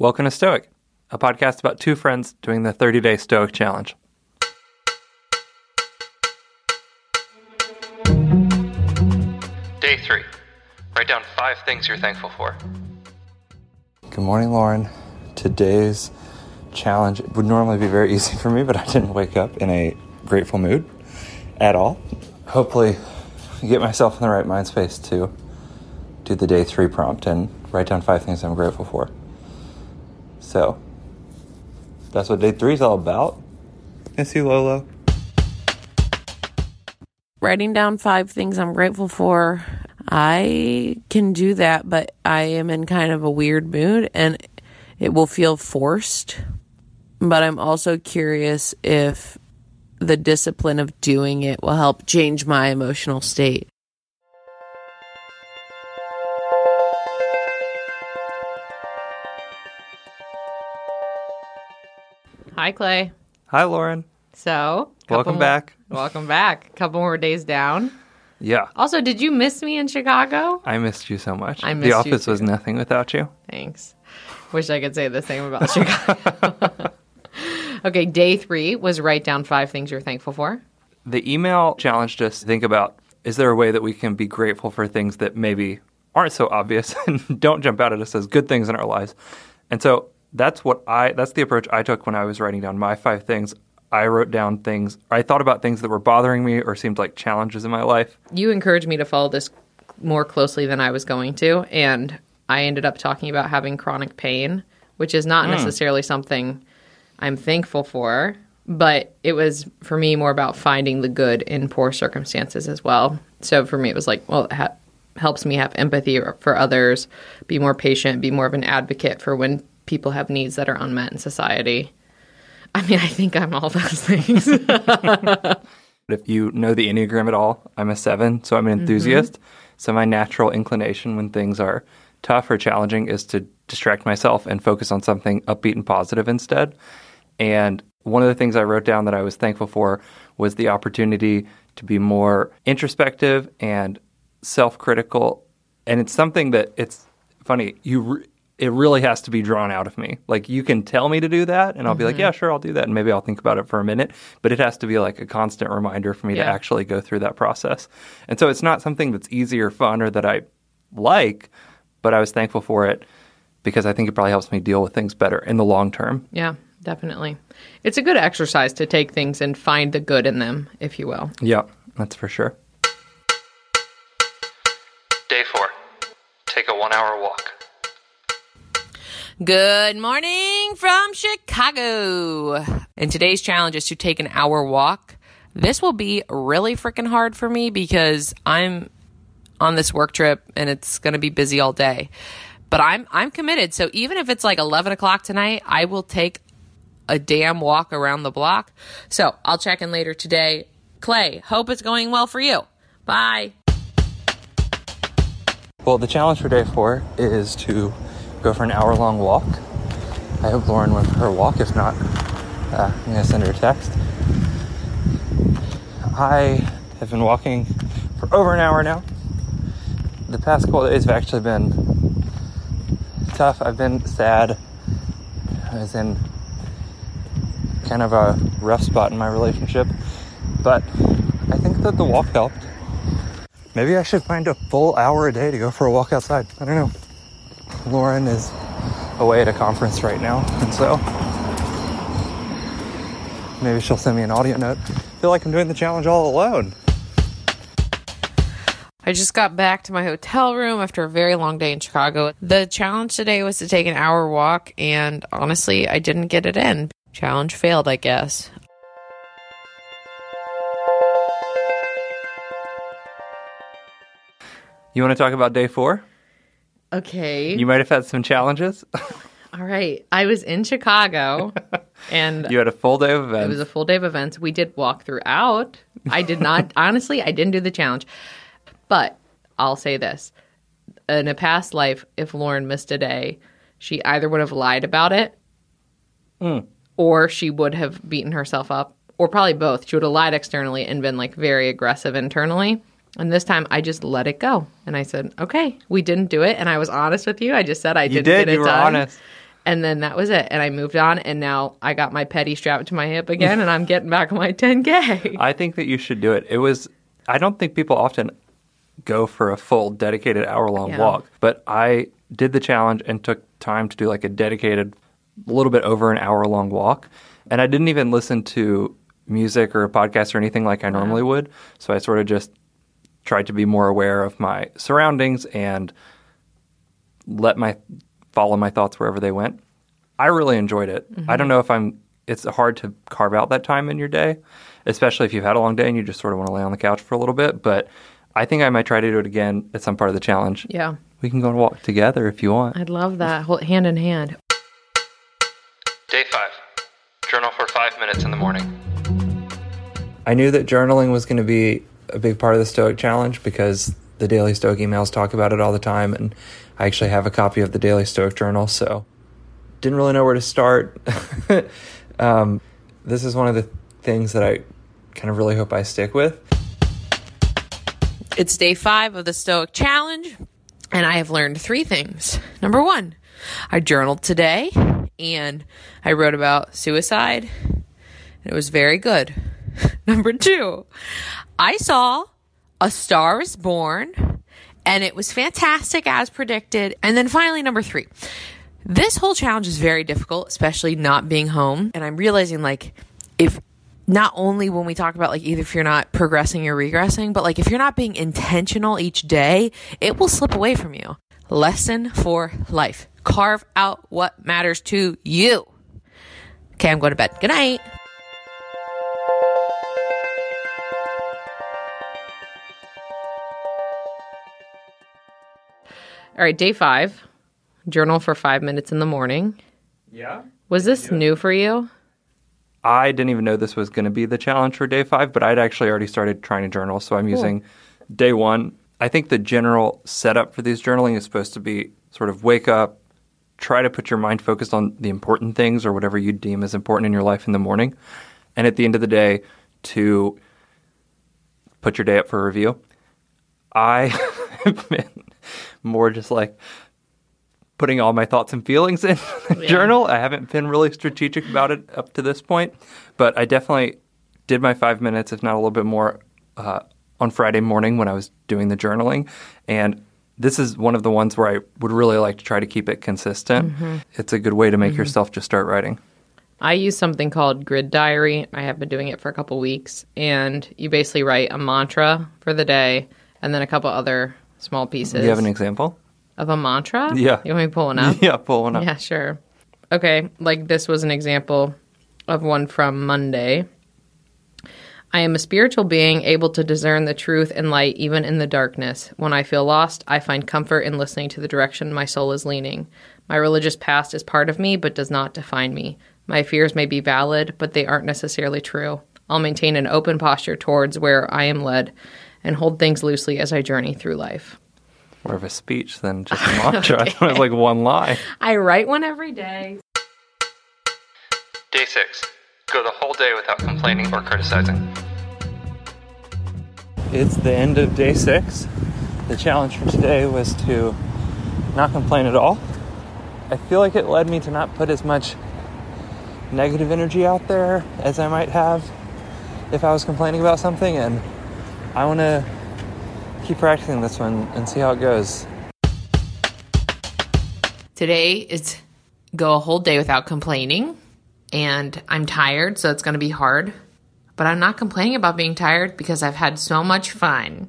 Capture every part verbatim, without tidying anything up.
Welcome to Stoic, a podcast about two friends doing the thirty-day Stoic Challenge. Day three. Write down five things you're thankful for. Good morning, Lauren. Today's challenge would normally be very easy for me, but I didn't wake up in a grateful mood at all. Hopefully, get myself in the right mind space to do the day three prompt and write down five things I'm grateful for. So, that's what day three is all about. Miss you, Lolo. Writing down five things I'm grateful for, I can do that, but I am in kind of a weird mood and it will feel forced. But I'm also curious if the discipline of doing it will help change my emotional state. Hi, Clay. Hi, Lauren. So, welcome more, back. Welcome back. A couple more days down. Yeah. Also, did you miss me in Chicago? I missed you so much. I missed you. The office you was nothing without you. Thanks. Wish I could say the same about Chicago. Okay, day three was write down five things you're thankful for. The email challenged us to think about, is there a way that we can be grateful for things that maybe aren't so obvious and don't jump out at us as good things in our lives? And so, That's what I. That's the approach I took when I was writing down my five things. I wrote down things. I thought about things that were bothering me or seemed like challenges in my life. You encouraged me to follow this more closely than I was going to, and I ended up talking about having chronic pain, which is not mm. necessarily something I'm thankful for, but it was, for me, more about finding the good in poor circumstances as well. So for me, it was like, well, it ha- helps me have empathy for others, be more patient, be more of an advocate for when people have needs that are unmet in society. I mean, I think I'm all those things. If you know the Enneagram at all, I'm a seven, so I'm an enthusiast. Mm-hmm. So my natural inclination when things are tough or challenging is to distract myself and focus on something upbeat and positive instead. And one of the things I wrote down that I was thankful for was the opportunity to be more introspective and self-critical. And it's something that, it's funny, you re- it really has to be drawn out of me. Like, you can tell me to do that, and I'll mm-hmm. be like, yeah, sure, I'll do that, and maybe I'll think about it for a minute, but it has to be like a constant reminder for me yeah. to actually go through that process. And so it's not something that's easy or fun or that I like, but I was thankful for it because I think it probably helps me deal with things better in the long term. Yeah, definitely. It's a good exercise to take things and find the good in them, if you will. Yeah, that's for sure. Day four, take a one-hour walk. Good morning from Chicago. And today's challenge is to take an hour walk. This will be really freaking hard for me because I'm on this work trip and it's going to be busy all day. But I'm I'm committed. So even if it's like eleven o'clock tonight, I will take a damn walk around the block. So I'll check in later today. Clay, hope it's going well for you. Bye. Well, the challenge for day four is to go for an hour-long walk. I hope Lauren went for her walk. If not, uh, I'm going to send her a text. I have been walking for over an hour now. The past couple days have actually been tough. I've been sad. I was in kind of a rough spot in my relationship, but I think that the walk helped. Maybe I should find a full hour a day to go for a walk outside. I don't know. Lauren is away at a conference right now, and so maybe she'll send me an audio note. I feel like I'm doing the challenge all alone. I just got back to my hotel room after a very long day in Chicago. The challenge today was to take an hour walk, and honestly, I didn't get it in. Challenge failed, I guess. You want to talk about day four? Okay. You might have had some challenges. All right. I was in Chicago and you had a full day of events. It was a full day of events. We did walk throughout. I did not, honestly, I didn't do the challenge. But I'll say this. In a past life, if Lauren missed a day, she either would have lied about it mm. or she would have beaten herself up, or probably both. She would have lied externally and been like very aggressive internally. And this time, I just let it go. And I said, okay, we didn't do it. And I was honest with you. I just said I didn't did, get it done. You did. You were honest. And then that was it. And I moved on. And now I got my petty strapped to my hip again, and I'm getting back on my ten K. I think that you should do it. It was, I don't think people often go for a full dedicated hour-long yeah. walk. But I did the challenge and took time to do like a dedicated, a little bit over an hour-long walk. And I didn't even listen to music or a podcast or anything like I normally wow. would. So I sort of just tried to be more aware of my surroundings and let my follow my thoughts wherever they went. I really enjoyed it. Mm-hmm. I don't know if I'm – it's hard to carve out that time in your day, especially if you've had a long day and you just sort of want to lay on the couch for a little bit. But I think I might try to do it again at some part of the challenge. Yeah. We can go and walk together if you want. I'd love that. Hold hand in hand. Day five. Journal for five minutes in the morning. I knew that journaling was going to be a big part of the Stoic Challenge because the Daily Stoic emails talk about it all the time, and I actually have a copy of the Daily Stoic Journal, so didn't really know where to start. um, this is one of the things that I kind of really hope I stick with. It's day five of the Stoic Challenge, and I have learned three things. Number one, I journaled today, and I wrote about suicide, and it was very good. Number two, I saw A Star is Born, and it was fantastic as predicted. And then finally, number three, this whole challenge is very difficult, especially not being home. And I'm realizing, like, if not only when we talk about, like, either if you're not progressing or regressing, but, like, if you're not being intentional each day, it will slip away from you. Lesson for life. Carve out what matters to you. Okay, I'm going to bed. Good night. All right, day five, journal for five minutes in the morning. Yeah. Was this new for you? I didn't even know this was going to be the challenge for day five, but I'd actually already started trying to journal, so I'm cool. using day one. I think the general setup for these journaling is supposed to be sort of wake up, try to put your mind focused on the important things or whatever you deem as important in your life in the morning, and at the end of the day, to put your day up for review. I have been more just like putting all my thoughts and feelings in the yeah. journal. I haven't been really strategic about it up to this point, but I definitely did my five minutes, if not a little bit more, uh, on Friday morning when I was doing the journaling. And this is one of the ones where I would really like to try to keep it consistent. Mm-hmm. It's a good way to make mm-hmm. yourself just start writing. I use something called Grid Diary. I have been doing it for a couple weeks, and you basically write a mantra for the day and then a couple other small pieces. Do you have an example? Of a mantra? Yeah. You want me to pull one up? Yeah, pull one up. Yeah, sure. Okay, like this was an example of one from Monday. I am a spiritual being able to discern the truth and light even in the darkness. When I feel lost, I find comfort in listening to the direction my soul is leaning. My religious past is part of me but does not define me. My fears may be valid, but they aren't necessarily true. I'll maintain an open posture towards where I am led and hold things loosely as I journey through life. More of a speech than just a mantra. Okay. I thought it was like one line. I write one every day. Day six. Go the whole day without complaining or criticizing. It's the end of day six. The challenge for today was to not complain at all. I feel like it led me to not put as much negative energy out there as I might have if I was complaining about something, and I want to keep practicing this one and see how it goes. Today is go a whole day without complaining, and I'm tired, so it's going to be hard. But I'm not complaining about being tired because I've had so much fun.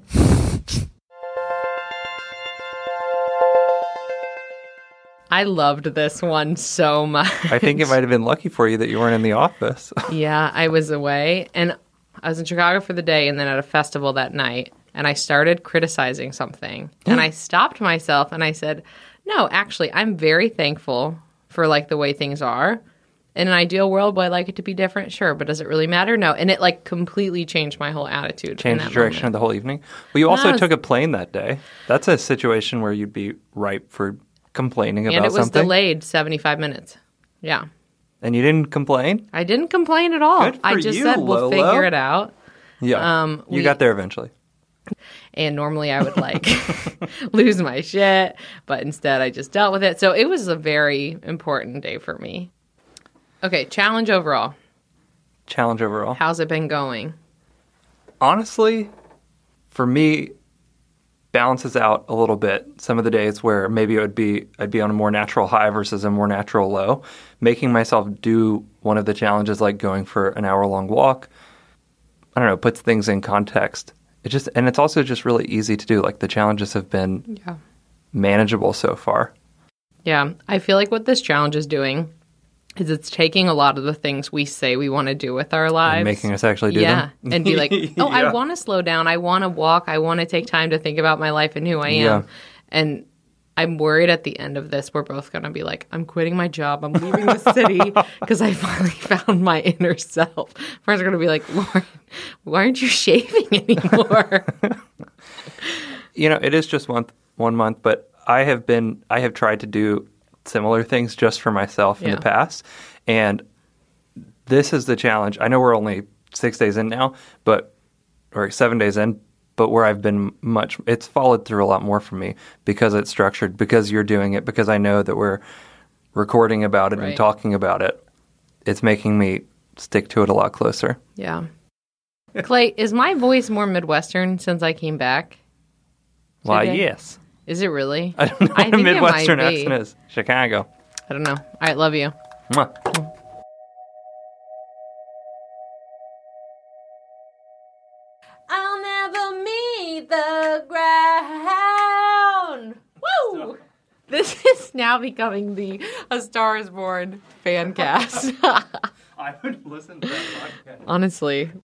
I loved this one so much. I think it might have been lucky for you that you weren't in the office. Yeah, I was away, and I was in Chicago for the day and then at a festival that night, and I started criticizing something. And I stopped myself and I said, no, actually, I'm very thankful for, like, the way things are. In an ideal world, would I like it to be different? Sure. But does it really matter? No. And it, like, completely changed my whole attitude. Changed the direction moment. Of the whole evening. Well, you also was... took a plane that day. That's a situation where you'd be ripe for complaining about something. And it was something. Delayed seventy-five minutes. Yeah. And you didn't complain? I didn't complain at all. Good for I just you, said, we'll Lolo. Figure it out. Yeah. Um, we, you got there eventually. And normally I would like lose my shit, but instead I just dealt with it. So it was a very important day for me. Okay, challenge overall. Challenge overall. How's it been going? Honestly, for me, balances out a little bit. Some of the days where maybe it would be I'd be on a more natural high versus a more natural low. Making myself do one of the challenges, like going for an hour-long walk, I don't know, puts things in context. It just and it's also just really easy to do. Like the challenges have been yeah. manageable so far. Yeah, I feel like what this challenge is doing is it's taking a lot of the things we say we want to do with our lives. And making us actually do yeah. them. And be like, oh, yeah. I want to slow down. I want to walk. I want to take time to think about my life and who I am. Yeah. And I'm worried at the end of this, we're both going to be like, I'm quitting my job. I'm leaving the city because I finally found my inner self. Friends are going to be like, Lauren, why aren't you shaving anymore? You know, it is just one, one month, but I have been, I have tried to do similar things just for myself in yeah. the past. And this is the challenge. I know we're only six days in now, but or seven days in, but where I've been much, it's followed through a lot more for me because it's structured, because you're doing it, because I know that we're recording about it right. and talking about it. It's making me stick to it a lot closer. Yeah. Clay, is my voice more Midwestern since I came back? Why, today? Yes. Is it really? I don't know what I a think Midwestern accent is. Chicago. I don't know. All right, love you. Mwah. I'll never meet the ground. Woo! This is now becoming the A Star is Born fan cast. I would listen to that podcast. Honestly.